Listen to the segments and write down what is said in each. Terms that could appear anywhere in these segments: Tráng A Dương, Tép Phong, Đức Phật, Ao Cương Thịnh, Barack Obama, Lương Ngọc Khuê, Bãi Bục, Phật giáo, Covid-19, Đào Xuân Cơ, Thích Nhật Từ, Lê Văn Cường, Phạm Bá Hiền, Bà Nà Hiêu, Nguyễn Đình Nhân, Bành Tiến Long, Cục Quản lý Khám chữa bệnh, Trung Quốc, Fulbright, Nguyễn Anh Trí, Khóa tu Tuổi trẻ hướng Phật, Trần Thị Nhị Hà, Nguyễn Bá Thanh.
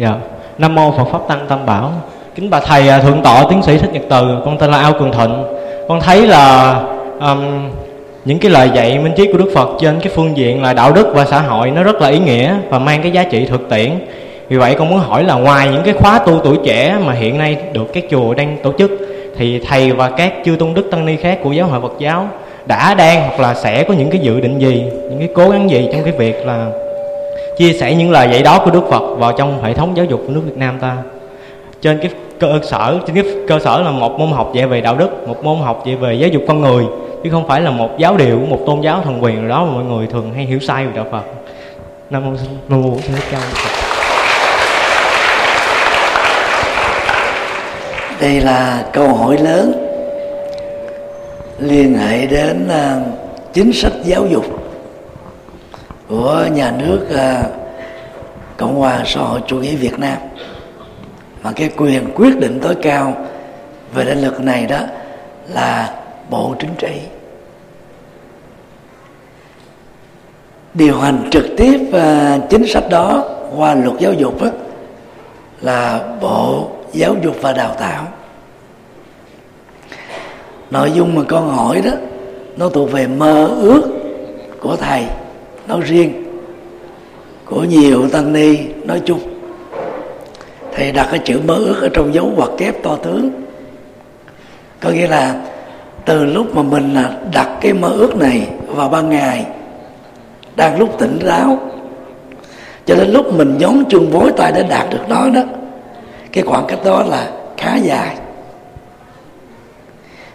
Dạ. Nam mô Phật Pháp Tăng Tam Bảo. Kính bạch thầy thượng tọa tiến sĩ Thích Nhật Từ, con tên là Ao Cương Thịnh. Con thấy là những cái lời dạy minh triết của Đức Phật trên cái phương diện là đạo đức và xã hội nó rất là ý nghĩa và mang cái giá trị thực tiễn. Vì vậy con muốn hỏi là ngoài những cái khóa tu tuổi trẻ mà hiện nay được các chùa đang tổ chức, thì thầy và các chư tôn đức tăng ni khác của giáo hội Phật giáo đã, đang hoặc là sẽ có những cái dự định gì, những cái cố gắng gì trong cái việc là chia sẻ những lời dạy đó của Đức Phật vào trong hệ thống giáo dục của nước Việt Nam ta, trên cái cơ sở, là một môn học dạy về đạo đức, một môn học dạy về giáo dục con người, chứ không phải là một giáo điều, một tôn giáo thần quyền nào đó mà mọi người thường hay hiểu sai về đạo Phật. Nam mô Xin Đức Cao. Đây là câu hỏi lớn liên hệ đến chính sách giáo dục của nhà nước Cộng hòa xã hội chủ nghĩa Việt Nam, mà cái quyền quyết định tối cao về lĩnh vực này đó là Bộ Chính trị, điều hành trực tiếp chính sách đó qua luật giáo dục là Bộ Giáo dục và Đào tạo. Nội dung mà con hỏi đó nó thuộc về mơ ước của thầy nói riêng, của nhiều tăng ni nói chung. Thầy đặt cái chữ mơ ước ở trong dấu ngoặc kép to tướng, có nghĩa là từ lúc mà mình đặt cái mơ ước này vào ban ngày đang lúc tỉnh táo cho đến lúc mình nhón chân vối tay để đạt được nó đó, cái khoảng cách đó là khá dài,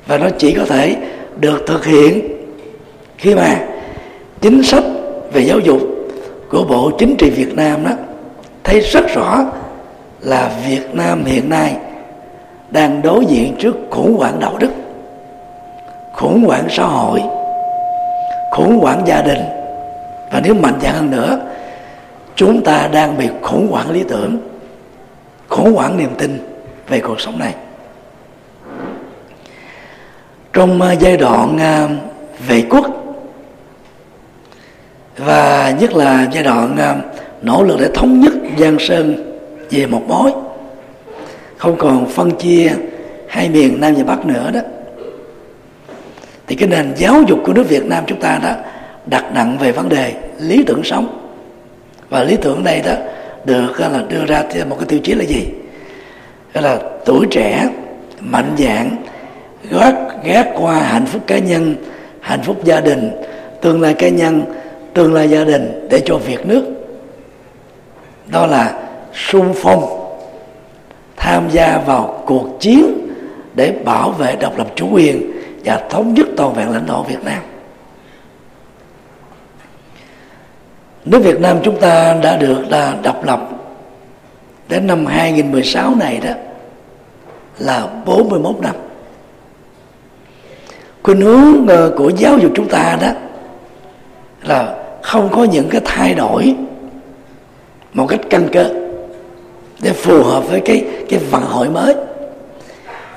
và nó chỉ có thể được thực hiện khi mà chính sách về giáo dục của Bộ Chính trị Việt Nam đó thấy rất rõ là Việt Nam hiện nay đang đối diện trước khủng hoảng đạo đức, khủng hoảng xã hội, khủng hoảng gia đình, và nếu mạnh dạn hơn nữa, chúng ta đang bị khủng hoảng lý tưởng, khủng hoảng niềm tin về cuộc sống này. Trong giai đoạn vệ quốc và nhất là giai đoạn nỗ lực để thống nhất Giang Sơn về một mối, không còn phân chia hai miền Nam và Bắc nữa đó, thì cái nền giáo dục của nước Việt Nam chúng ta đó đặt nặng về vấn đề lý tưởng sống, và lý tưởng này đó được là đưa ra một cái tiêu chí là gì? Đó là tuổi trẻ mạnh dạn gác qua hạnh phúc cá nhân, hạnh phúc gia đình, tương lai cá nhân, tương lai gia đình để cho việc nước. Đó là xung phong tham gia vào cuộc chiến để bảo vệ độc lập chủ quyền và thống nhất toàn vẹn lãnh thổ Việt Nam. Nước Việt Nam chúng ta đã được độc lập đến năm 2016 này đó là 41 năm. Khuynh hướng của giáo dục chúng ta đó là không có những cái thay đổi một cách căn cơ để phù hợp với cái vận hội mới.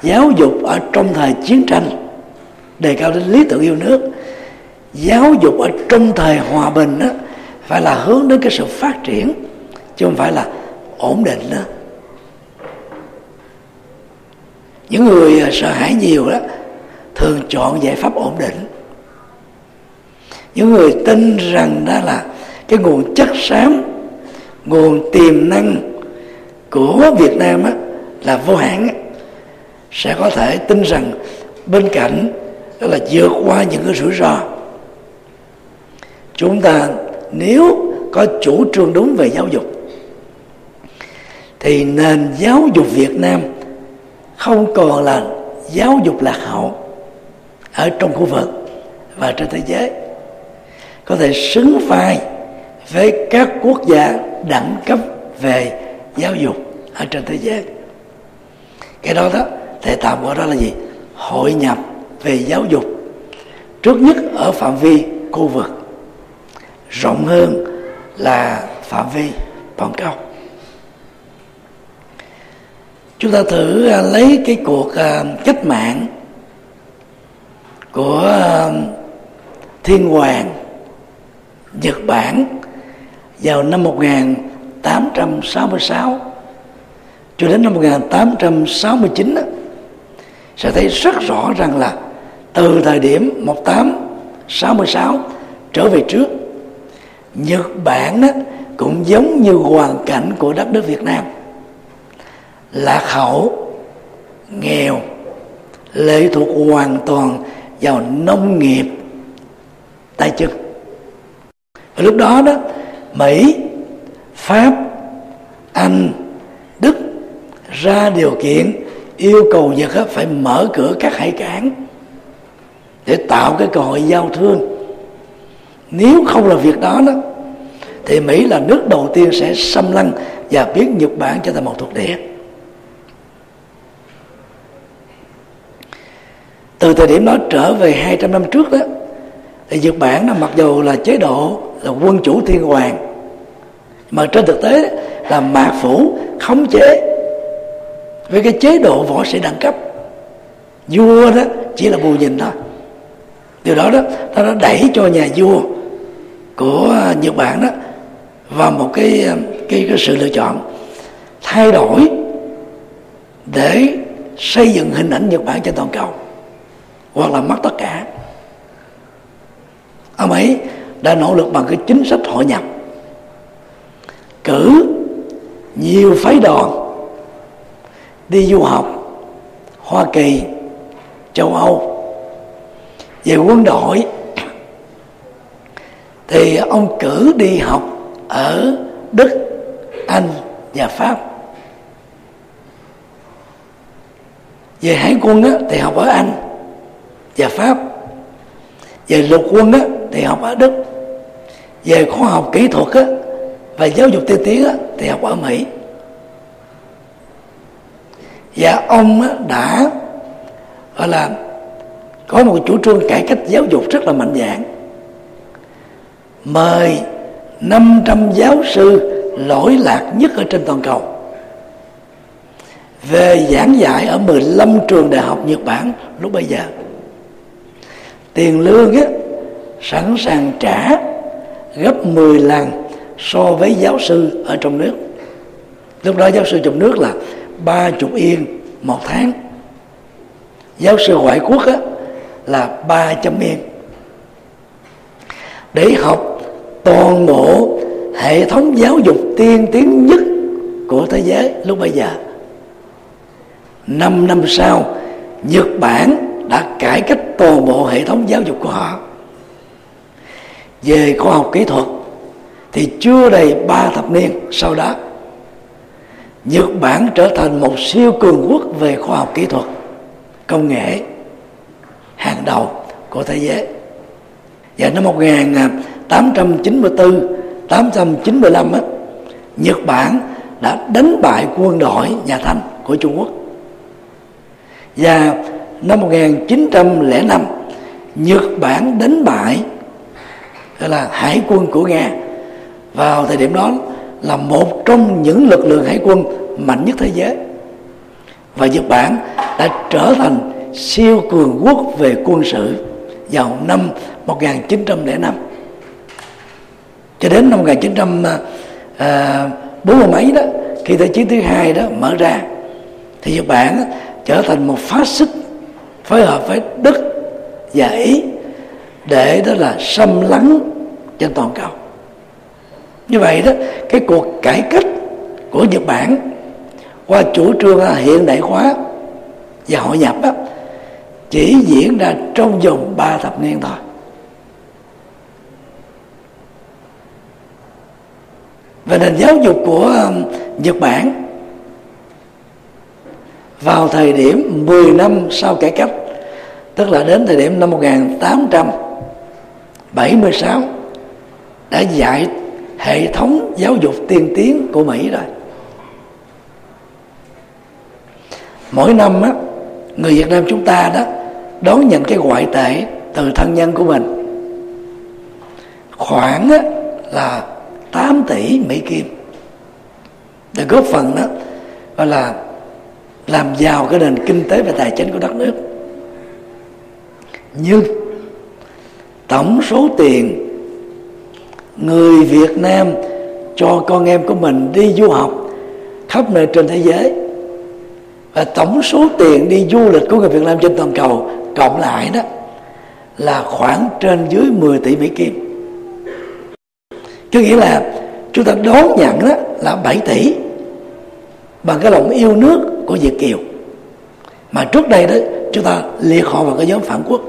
Giáo dục ở trong thời chiến tranh đề cao đến lý tưởng yêu nước, giáo dục ở trong thời hòa bình đó phải là hướng đến cái sự phát triển chứ không phải là ổn định đó. Những người sợ hãi nhiều đó thường chọn giải pháp ổn định. Những người tin rằng đó là cái nguồn chất xám, nguồn tiềm năng của Việt Nam đó là vô hạn, sẽ có thể tin rằng bên cạnh đó là vượt qua những cái rủi ro. Chúng ta nếu có chủ trương đúng về giáo dục thì nền giáo dục Việt Nam không còn là giáo dục lạc hậu ở trong khu vực và trên thế giới, có thể xứng vai với các quốc gia đẳng cấp về giáo dục ở trên thế giới. Cái đó đó thầy tạm gọi đó là gì? Hội nhập về giáo dục, trước nhất ở phạm vi khu vực, rộng hơn là phạm vi toàn cầu. Chúng ta thử lấy cái cuộc cách mạng của Thiên Hoàng Nhật Bản vào năm 1866 cho đến năm 1869 đó, sẽ thấy rất rõ rằng là từ thời điểm 1866 trở về trước, Nhật Bản đó cũng giống như hoàn cảnh của đất nước Việt Nam, lạc hậu, nghèo, lệ thuộc hoàn toàn vào nông nghiệp tay chân. Và lúc đó đó, Mỹ, Pháp, Anh, Đức ra điều kiện yêu cầu Nhật phải mở cửa các hải cảng để tạo cái cơ hội giao thương. Nếu không là việc đó đó, thì Mỹ là nước đầu tiên sẽ xâm lăng và biến Nhật Bản trở thành một thuộc địa. Từ thời điểm đó trở về 200 năm trước đó, thì Nhật Bản nó mặc dù là chế độ là quân chủ thiên hoàng, mà trên thực tế là mạc phủ khống chế với cái chế độ võ sĩ đẳng cấp. Vua đó chỉ là bù nhìn thôi. Điều đó đó nó đã đẩy cho nhà vua của Nhật Bản đó vào một cái sự lựa chọn thay đổi để xây dựng hình ảnh Nhật Bản trên toàn cầu, hoặc là mất tất cả. Ông ấy đã nỗ lực bằng cái chính sách hội nhập, cử nhiều phái đoàn đi du học Hoa Kỳ, châu Âu. Về quân đội thì ông cử đi học ở Đức, Anh và Pháp. Về hải quân á, thì học ở Anh và Pháp. Về lục quân á, thì học ở Đức. Về khoa học kỹ thuật á, và giáo dục tiên tiến á, thì học ở Mỹ. Và ông á, đã gọi là có một chủ trương cải cách giáo dục rất là mạnh dạn, mời 500 giáo sư lỗi lạc nhất ở trên toàn cầu về giảng dạy ở 15 trường đại học Nhật Bản lúc bây giờ. Tiền lương á, sẵn sàng trả gấp 10 lần so với giáo sư ở trong nước. Lúc đó giáo sư trong nước là 30 yên một tháng, giáo sư ngoại quốc á, là 300 yên. Để học toàn bộ hệ thống giáo dục tiên tiến nhất của thế giới lúc bây giờ. 5 năm sau, Nhật Bản đã cải cách toàn bộ hệ thống giáo dục của họ. Về khoa học kỹ thuật thì chưa đầy 3 thập niên sau đó, Nhật Bản trở thành một siêu cường quốc về khoa học kỹ thuật, công nghệ hàng đầu của thế giới. Và năm 1894-1895 á, Nhật Bản đã đánh bại quân đội nhà Thanh của Trung Quốc. Và năm 1905, Nhật Bản đánh bại là hải quân của Nga. Vào thời điểm đó là một trong những lực lượng hải quân mạnh nhất thế giới. Và Nhật Bản đã trở thành siêu cường quốc về quân sự vào năm 1905. Cho đến năm 1940 mấy đó, khi Thế chiến thứ hai đó mở ra, thì Nhật Bản trở thành một phát xít phối hợp với Đức và Ý để đó là xâm lấn trên toàn cầu. Như vậy đó, cái cuộc cải cách của Nhật Bản qua chủ trương hiện đại hóa và hội nhập đó, chỉ diễn ra trong vòng 3 thập niên thôi. Về nền giáo dục của Nhật Bản, vào thời điểm 10 năm sau cải cách, tức là đến thời điểm năm 1876, đã dạy hệ thống giáo dục tiên tiến của Mỹ rồi. Mỗi năm á, người Việt Nam chúng ta đó đón nhận cái ngoại tệ từ thân nhân của mình khoảng á, là 8 tỷ Mỹ Kim để góp phần đó gọi là làm giàu cái nền kinh tế và tài chính của đất nước. Nhưng tổng số tiền người Việt Nam cho con em của mình đi du học khắp nơi trên thế giới tổng số tiền đi du lịch của người Việt Nam trên toàn cầu cộng lại đó là khoảng trên dưới 10 tỷ Mỹ Kim. Có nghĩa là chúng ta đón nhận đó là 7 tỷ bằng cái lòng yêu nước của Việt kiều, mà trước đây đó chúng ta liệt họ vào cái nhóm phản quốc.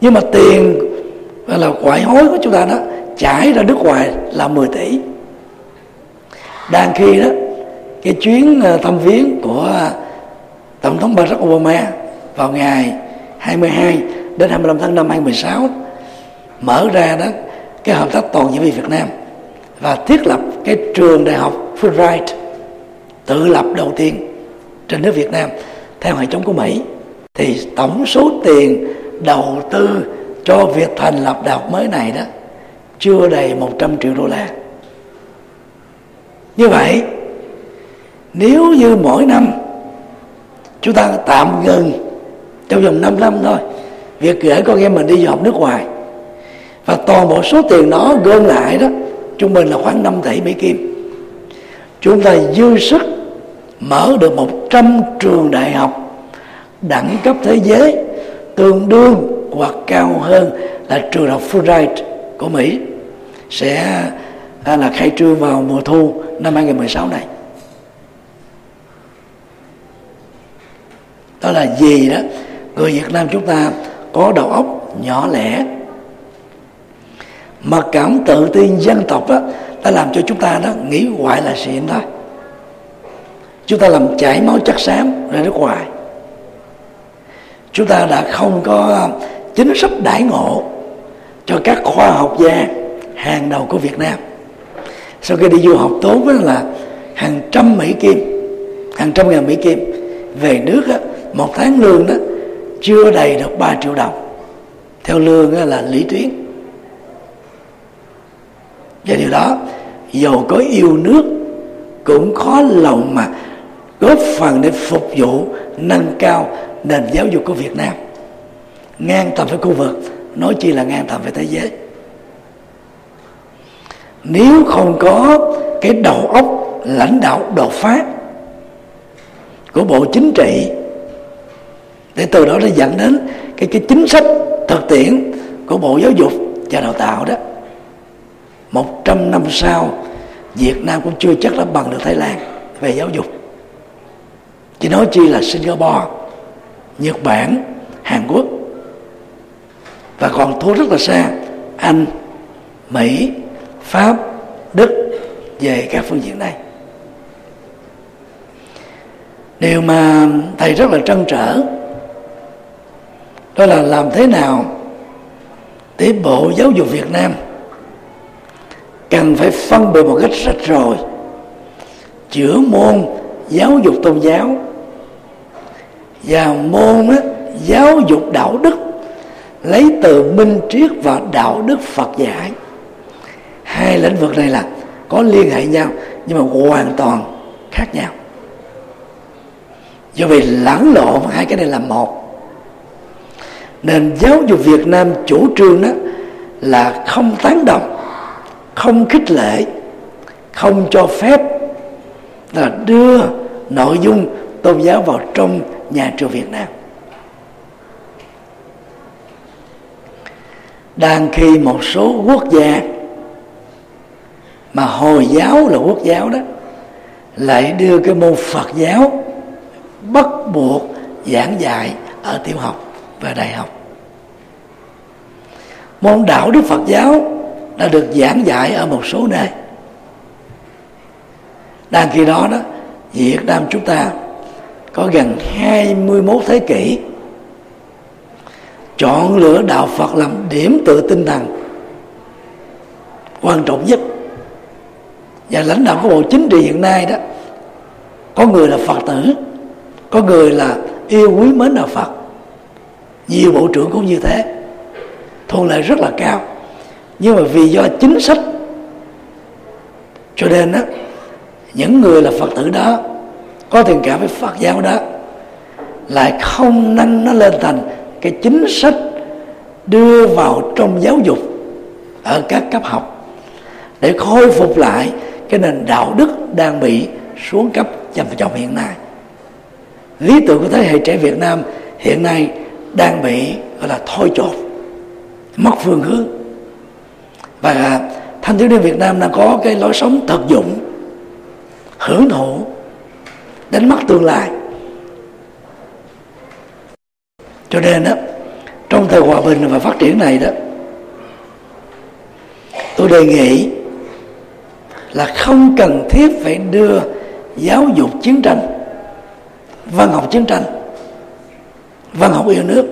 Nhưng mà tiền và là ngoại hối của chúng ta đó chảy ra nước ngoài là 10 tỷ. Đang khi đó cái chuyến thăm viếng của Tổng thống Barack Obama vào ngày 22 đến 25 tháng 5 2016 mở ra đó cái hợp tác toàn diện với Việt Nam và thiết lập cái trường đại học Fulbright tự lập đầu tiên trên nước Việt Nam theo hệ thống của Mỹ. Thì tổng số tiền đầu tư cho việc thành lập đại học mới này đó chưa đầy 100 triệu đô la. Như vậy nếu như mỗi năm chúng ta tạm ngừng trong vòng 5 năm thôi việc gửi con em mình đi học nước ngoài, và toàn bộ số tiền đó gom lại đó trung bình là khoảng 5 tỷ Mỹ Kim, chúng ta dư sức mở được 100 trường đại học đẳng cấp thế giới tương đương hoặc cao hơn là trường đại học Fulbright của Mỹ sẽ là khai trương vào mùa thu năm 2016 này. Đó là gì đó người Việt Nam chúng ta có đầu óc nhỏ lẻ, mà cảm tự tin dân tộc đó đã làm cho chúng ta đó nghĩ hoài là xịn thôi. Chúng ta làm chảy máu chất xám ra nước ngoài, chúng ta đã không có chính sách đãi ngộ cho các khoa học gia hàng đầu của Việt Nam. Sau khi đi du học tốn là hàng trăm Mỹ Kim, hàng trăm ngàn Mỹ Kim, về nước đó, một tháng lương đó chưa đầy được 3 triệu đồng theo lương là lý thuyết. Và điều đó dầu có yêu nước cũng khó lòng mà góp phần để phục vụ nâng cao nền giáo dục của Việt Nam ngang tầm với khu vực, nói chi là ngang tầm với thế giới. Nếu không có cái đầu óc lãnh đạo đột phá của bộ chính trị để từ đó nó dẫn đến cái chính sách thực tiễn của Bộ Giáo dục và Đào tạo đó, 100 năm sau Việt Nam cũng chưa chắc đã bằng được Thái Lan về giáo dục, chỉ nói chi là Singapore, Nhật Bản, Hàn Quốc, và còn thua rất là xa Anh, Mỹ, Pháp, Đức về các phương diện này. Điều mà thầy rất là trăn trở đó là làm thế nào để Bộ Giáo dục Việt Nam cần phải phân biệt một cách rạch ròi giữa môn giáo dục tôn giáo và môn giáo dục đạo đức lấy từ minh triết và đạo đức Phật dạy. Hai lĩnh vực này là có liên hệ nhau nhưng mà hoàn toàn khác nhau. Do vậy lẫn lộn hai cái này là một. Nền giáo dục Việt Nam chủ trương đó là không tán đồng, không khích lệ, không cho phép là đưa nội dung tôn giáo vào trong nhà trường Việt Nam. Đang khi một số quốc gia mà Hồi giáo là quốc giáo đó lại đưa cái môn Phật giáo bắt buộc giảng dạy ở tiểu học và đại học. Môn đạo đức Phật giáo đã được giảng dạy ở một số nơi. Đang khi đó đó Việt Nam chúng ta có gần 21 thế kỷ chọn lựa đạo Phật làm điểm tựa tinh thần quan trọng nhất, và lãnh đạo của Bộ Chính trị hiện nay đó có người là Phật tử, có người là yêu quý mến đạo Phật, nhiều bộ trưởng cũng như thế, thuận lợi rất là cao. Nhưng mà vì do chính sách cho nên đó những người là Phật tử đó có tình cảm với Phật giáo đó lại không nâng nó lên thành cái chính sách đưa vào trong giáo dục ở các cấp học để khôi phục lại cái nền đạo đức đang bị xuống cấp trầm trọng hiện nay. lý tưởng của thế hệ trẻ Việt Nam hiện nay đang bị gọi là thôi chột, mất phương hướng. Và thanh thiếu niên Việt Nam đã có cái lối sống thực dụng, hưởng thụ, đánh mất tương lai. Cho nên đó, trong thời hòa bình và phát triển này đó, tôi đề nghị là không cần thiết phải đưa giáo dục chiến tranh, văn học chiến tranh, văn học yêu nước.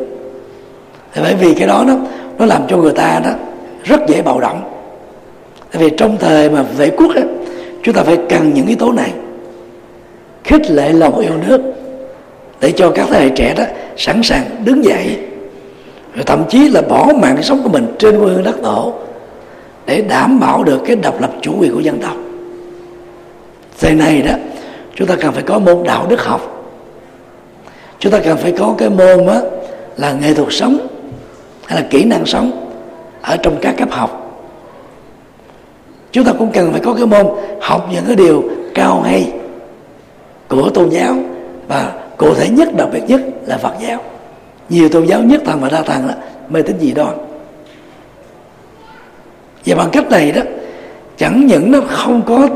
Thì bởi vì cái đó nó làm cho người ta đó rất dễ bạo động. Tại vì trong thời mà vệ quốc ấy, chúng ta phải cần những yếu tố này, khích lệ lòng yêu nước để cho các thế hệ trẻ đó sẵn sàng đứng dậy, rồi thậm chí là bỏ mạng sống của mình trên quê hương đất tổ để đảm bảo được cái độc lập chủ quyền của dân tộc. Thế này đó, chúng ta cần phải có môn đạo đức học, chúng ta cần phải có cái môn đó là nghệ thuật sống hay là kỹ năng sống ở trong các cấp học. Chúng ta cũng cần phải có cái môn học những cái điều cao hay của tôn giáo, và cụ thể nhất, đặc biệt nhất là Phật giáo. Nhiều tôn giáo nhất thần và đa thần là mê tín dị đoan. Và bằng cách này đó, chẳng những nó không có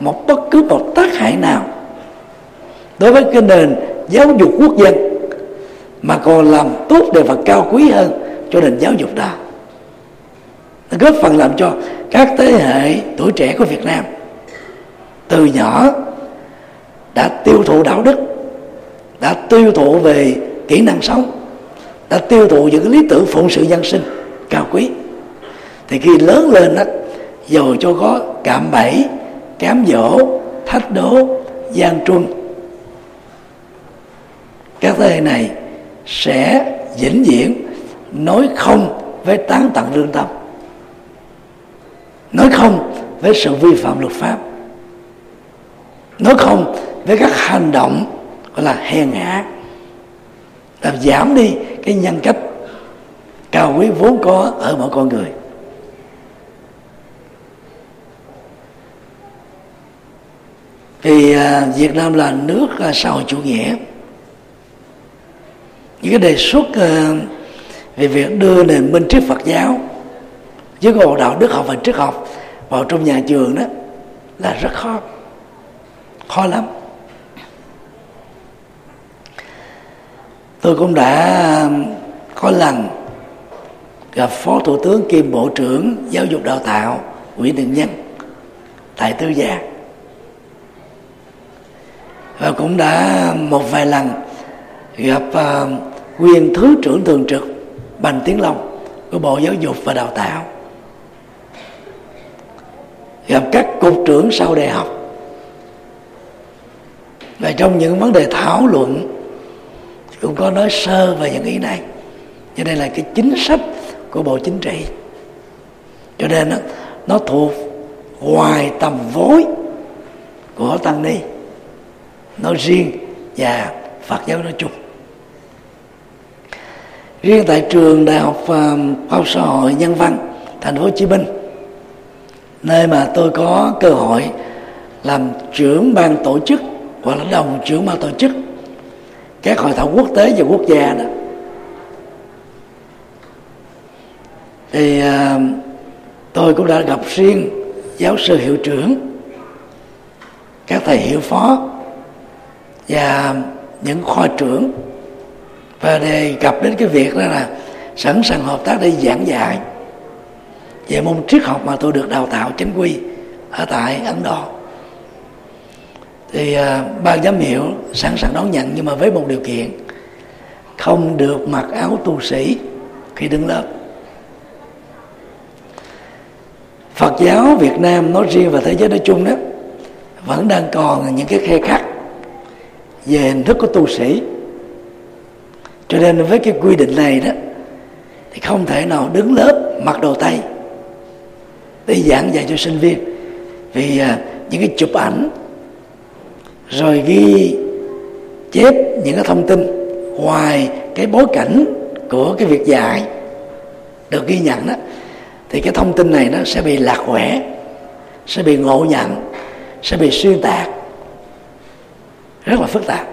một bất cứ một tác hại nào đối với cái nền giáo dục quốc dân, mà còn làm tốt điều Phật cao quý hơn cho nền giáo dục đó. Nó góp phần làm cho các thế hệ tuổi trẻ của Việt Nam từ nhỏ đã tiêu thụ đạo đức, đã tiêu thụ về kỹ năng sống, đã tiêu thụ những cái lý tưởng phụng sự nhân sinh cao quý. Thì khi lớn lên đó, dù cho có cạm bẫy, cám dỗ, thách đố, gian truân, các thế hệ này sẽ vĩnh viễn nói không với tán tận lương tâm, nói không với sự vi phạm luật pháp, nói không với các hành động gọi là hèn hạ, làm giảm đi cái nhân cách cao quý vốn có ở mọi con người. Thì Việt Nam là nước xã hội chủ nghĩa, những cái đề xuất về việc đưa nền minh triết Phật giáo với các bộ đạo đức học và triết học vào trong nhà trường đó là rất khó lắm. Tôi cũng đã có lần gặp Phó Thủ tướng kiêm Bộ trưởng Giáo dục Đào tạo Nguyễn Đình Nhân tại Tư Gia, và cũng đã một vài lần gặp nguyên Thứ trưởng Thường trực Bành Tiến Long của Bộ Giáo dục và Đào tạo, gặp các cục trưởng sau đại học. Và trong những vấn đề thảo luận cũng có nói sơ về những ý này, cho nên là cái chính sách của Bộ Chính trị, cho nên nó thuộc ngoài tầm vối của tăng ni nói riêng và Phật giáo nói chung. Riêng tại trường Đại học Khoa học Xã hội Nhân văn Thành phố Hồ Chí Minh, nơi mà tôi có cơ hội làm trưởng ban tổ chức hoặc là đồng trưởng ban tổ chức các hội thảo quốc tế và quốc gia đó, thì tôi cũng đã gặp riêng giáo sư hiệu trưởng, các thầy hiệu phó và những khoa trưởng, và đề cập đến cái việc đó là sẵn sàng hợp tác để giảng dạy về môn triết học mà tôi được đào tạo chính quy ở tại Ấn Độ. Thì ban giám hiệu sẵn sàng đón nhận, nhưng mà với một điều kiện: không được mặc áo tu sĩ khi đứng lớp. Phật giáo Việt Nam nói riêng và thế giới nói chung đó vẫn đang còn những cái khe khắt về hình thức của tu sĩ, cho nên với cái quy định này đó thì không thể nào đứng lớp mặc đồ tây để giảng dạy cho sinh viên, vì những cái chụp ảnh rồi ghi chép những cái thông tin ngoài cái bối cảnh của cái việc dạy được ghi nhận đó, thì cái thông tin này nó sẽ bị lạc quẻ, sẽ bị ngộ nhận, sẽ bị xuyên tạc, rất là phức tạp.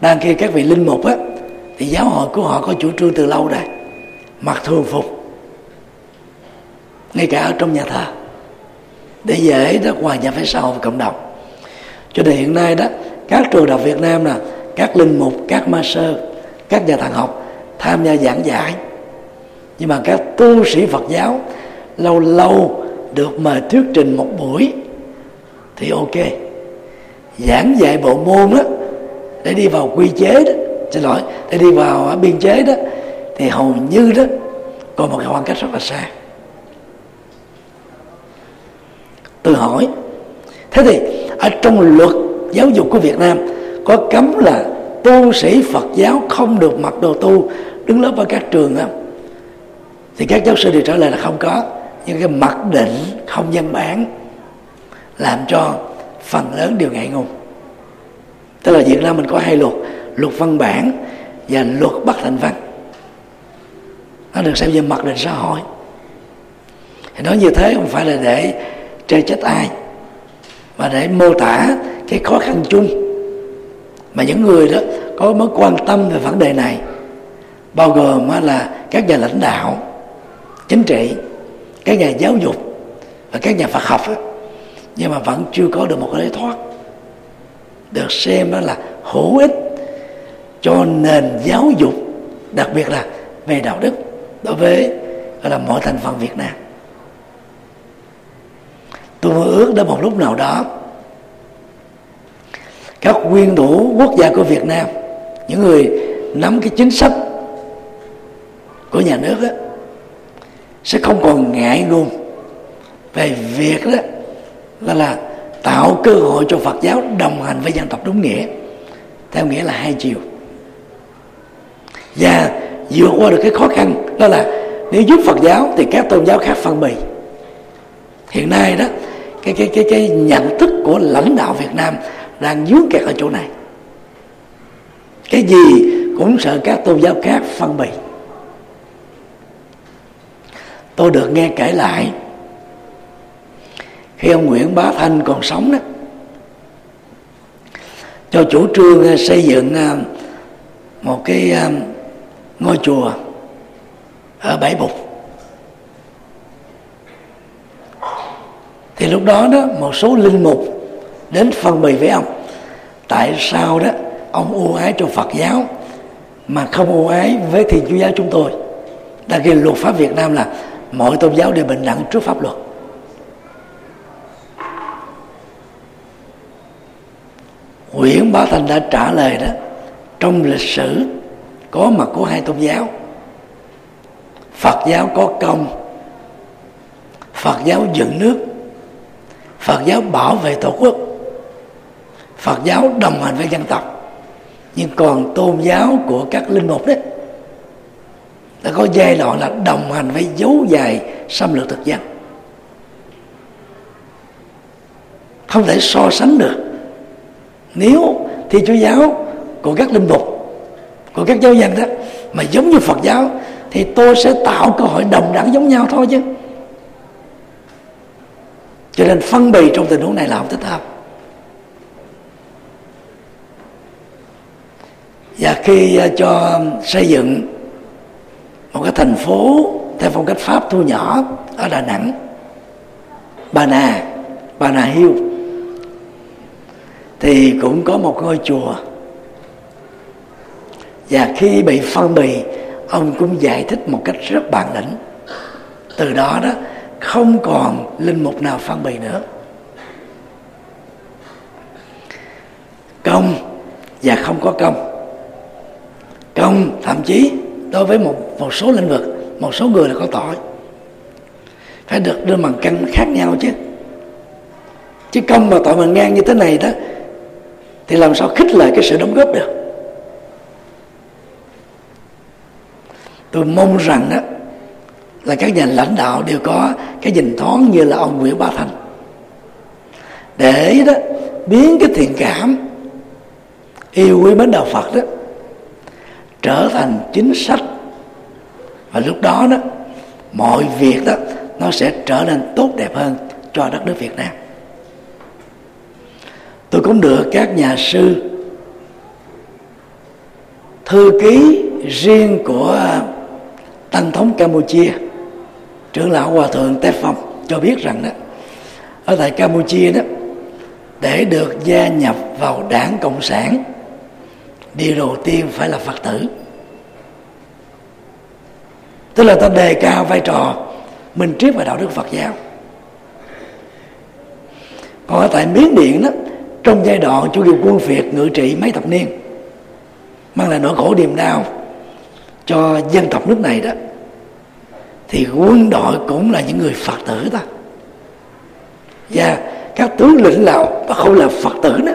đang khi các vị linh mục á, thì giáo hội của họ có chủ trương từ lâu rồi, mặc thường phục ngay cả ở trong nhà thờ để dễ đó hòa nhập với xã hội và cộng đồng. Cho nên hiện nay đó, các trường đại học Việt Nam là các linh mục, các ma sơ, các nhà thần học tham gia giảng dạy. Nhưng mà các tu sĩ Phật giáo lâu lâu được mời thuyết trình một buổi thì ok, giảng dạy bộ môn đó để đi vào quy chế đó, để đi vào biên chế đó thì hầu như đó còn một khoảng cách rất là xa. Tôi hỏi, thế thì ở trong luật giáo dục của Việt Nam có cấm là tu sĩ Phật giáo không được mặc đồ tu đứng lớp ở các trường không? Thì các giáo sư đều trả lời là không có. Nhưng cái mặc định không văn bản làm cho phần lớn điều ngại ngùng. Tức là Việt Nam mình có hai luật, luật văn bản và luật bất thành văn, nó được xem như mặc định xã hội. Thì nói như thế không phải là để chê trách ai, mà để mô tả cái khó khăn chung mà những người đó có mối quan tâm về vấn đề này, bao gồm là các nhà lãnh đạo chính trị, các nhà giáo dục và các nhà Phật học đó, nhưng mà vẫn chưa có được một cái lối thoát được xem đó là hữu ích cho nền giáo dục, đặc biệt là về đạo đức đối với là mọi thành phần Việt Nam. Tôi ước đến một lúc nào đó các nguyên thủ quốc gia của Việt Nam, những người nắm cái chính sách của nhà nước đó, sẽ không còn ngại ngùng về việc đó là tạo cơ hội cho Phật giáo đồng hành với dân tộc đúng nghĩa, theo nghĩa là hai chiều, và vượt qua được cái khó khăn đó là nếu giúp Phật giáo thì các tôn giáo khác phân bì. Hiện nay đó cái nhận thức của lãnh đạo Việt Nam đang dướng kẹt ở chỗ này, cái gì cũng sợ các tôn giáo khác phân bì. Tôi được nghe kể lại khi ông Nguyễn Bá Thanh còn sống đó, cho chủ trương xây dựng một cái ngôi chùa ở Bãi Bục. Thì lúc đó đó một số linh mục đến phân bì với ông, tại sao đó ông ưu ái cho Phật giáo mà không ưu ái với Thiên Chúa giáo chúng tôi, đặc biệt luật pháp Việt Nam là mọi tôn giáo đều bình đẳng trước pháp luật. Nguyễn Bá Thanh đã trả lời đó, trong lịch sử có mặt của hai tôn giáo, Phật giáo có công, Phật giáo dựng nước, Phật giáo bảo vệ tổ quốc, Phật giáo đồng hành với dân tộc. Nhưng còn tôn giáo của các linh mục đấy đã có giai đoạn là đồng hành với dấu dài xâm lược thực dân, không thể so sánh được. Nếu Thiên Chúa giáo của các linh mục, của các giáo dân đó mà giống như Phật giáo thì tôi sẽ tạo cơ hội đồng đẳng giống nhau thôi chứ. Cho nên phân bì trong tình huống này là không thích hợp. Và khi cho xây dựng một cái thành phố theo phong cách Pháp thu nhỏ ở Đà Nẵng, Bà Nà Hiêu, thì cũng có một ngôi chùa. Và khi bị phân bì, ông cũng giải thích một cách rất bản lĩnh. Từ đó đó không còn linh mục nào phân bì nữa. Công và không có công, công thậm chí đối với một số lĩnh vực, một số người là có tội, phải được đưa bằng căn khác nhau chứ. Chứ công và tội bằng ngang như thế này đó thì làm sao khích lệ cái sự đóng góp được. Tôi mong rằng đó là các nhà lãnh đạo đều có cái nhìn thoáng như là ông Nguyễn Bá Thanh, để đó biến cái thiện cảm, yêu quý mến đạo Phật đó trở thành chính sách. Và lúc đó đó mọi việc đó nó sẽ trở nên tốt đẹp hơn cho đất nước Việt Nam. Tôi cũng được các nhà sư thư ký riêng của Tổng thống Campuchia, trưởng lão hòa thượng Tép Phong cho biết rằng đó, ở tại Campuchia đó, để được gia nhập vào đảng Cộng sản, điều đầu tiên phải là Phật tử. Tức là ta đề cao vai trò minh triết và đạo đức Phật giáo. Còn ở tại Miến Điện đó, trong giai đoạn chủ nghĩa quân Việt ngự trị mấy thập niên, mang lại nỗi khổ niềm đau cho dân tộc nước này đó, thì quân đội cũng là những người Phật tử ta. Và các tướng lĩnh Lào mà không là Phật tử đó,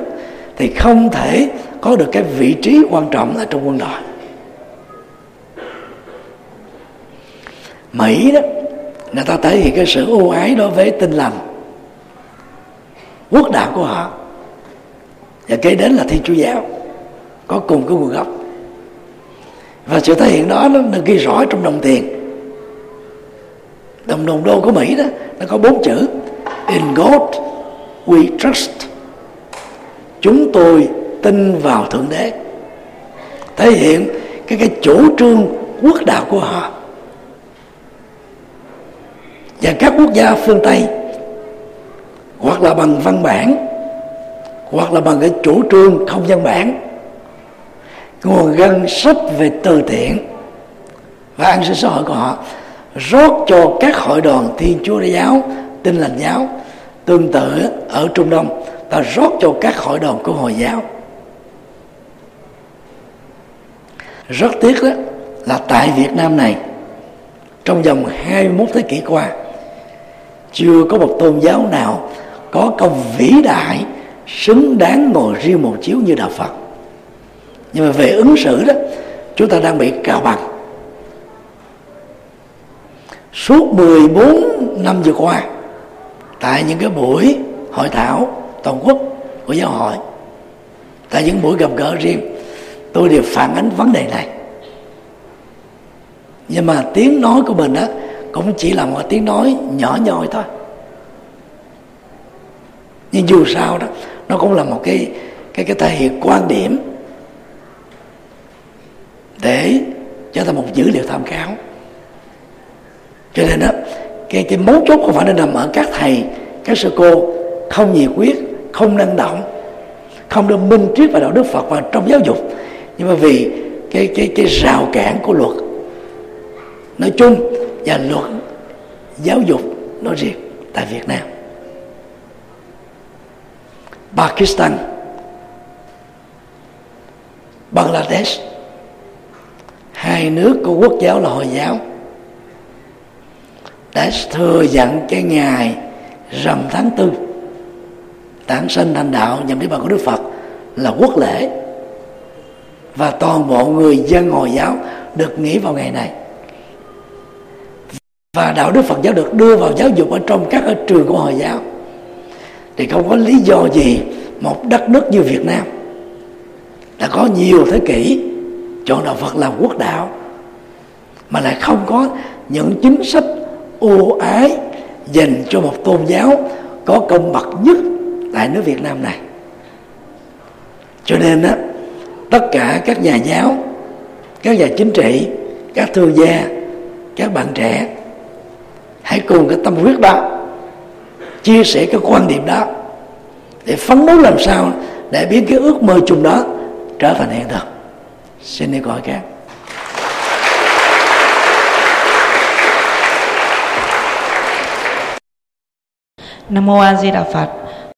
thì không thể có được cái vị trí quan trọng ở trong quân đội. Mỹ đó, người ta thể hiện cái sự ưu ái đối với tinh lành quốc đạo của họ, và kế đến là Thiên Chúa giáo có cùng cái nguồn gốc, và sự thể hiện đó nó được ghi rõ trong đồng tiền. Đồng đô của Mỹ đó, nó có 4 chữ: In God we trust. Chúng tôi tin vào Thượng Đế. Thể hiện cái chủ trương quốc đạo của họ. Và các quốc gia phương Tây, hoặc là bằng văn bản, hoặc là bằng cái chủ trương không văn bản, nguồn ngân sách về từ thiện và an sinh xã hội của họ rót cho các hội đoàn Thiên Chúa giáo, Tin lành giáo. Tương tự ở Trung Đông, ta rót cho các hội đoàn của Hồi giáo. Rất tiếc đó, là tại Việt Nam này, trong vòng 21 thế kỷ qua, chưa có một tôn giáo nào có công vĩ đại xứng đáng ngồi riêng một chiếu như đạo Phật. Nhưng mà về ứng xử đó, chúng ta đang bị cào bằng. Suốt 14 năm vừa qua, tại những cái buổi hội thảo toàn quốc của giáo hội, tại những buổi gặp gỡ riêng, tôi đều phản ánh vấn đề này. Nhưng mà tiếng nói của mình đó, cũng chỉ là một tiếng nói nhỏ nhoi thôi. Nhưng dù sao đó, nó cũng là một cái thể hiện quan điểm để trở thành một dữ liệu tham khảo. Cho nên đó, cái mấu chốt không phải nên nằm ở các thầy, các sư cô không nhiệt quyết, không năng động, không đưa minh triết và đạo đức Phật vào trong giáo dục, nhưng mà vì cái rào cản của luật nói chung và luật giáo dục nói riêng tại Việt Nam. Pakistan, Bangladesh, hai nước của quốc giáo là Hồi giáo, đã thừa nhận cái ngày rằm tháng 4 tảng sinh thành đạo nhằm đến bàn của Đức Phật là quốc lễ, và toàn bộ người dân Hồi giáo được nghỉ vào ngày này, và đạo đức Phật giáo được đưa vào giáo dục ở trong các trường của Hồi giáo. Thì không có lý do gì một đất nước như Việt Nam đã có nhiều thế kỷ chọn đạo Phật làm quốc đạo mà lại không có những chính sách ưu ái dành cho một tôn giáo có công bậc nhất tại nước Việt Nam này. Cho nên đó, tất cả các nhà giáo, các nhà chính trị, các thương gia, các bạn trẻ hãy cùng cái tâm huyết đó, chia sẻ cái quan điểm đó để phấn đấu làm sao để biến cái ước mơ chung đó trở thành hiện thực. Xin đi gọi các Nam Mô A Di Đà Phật.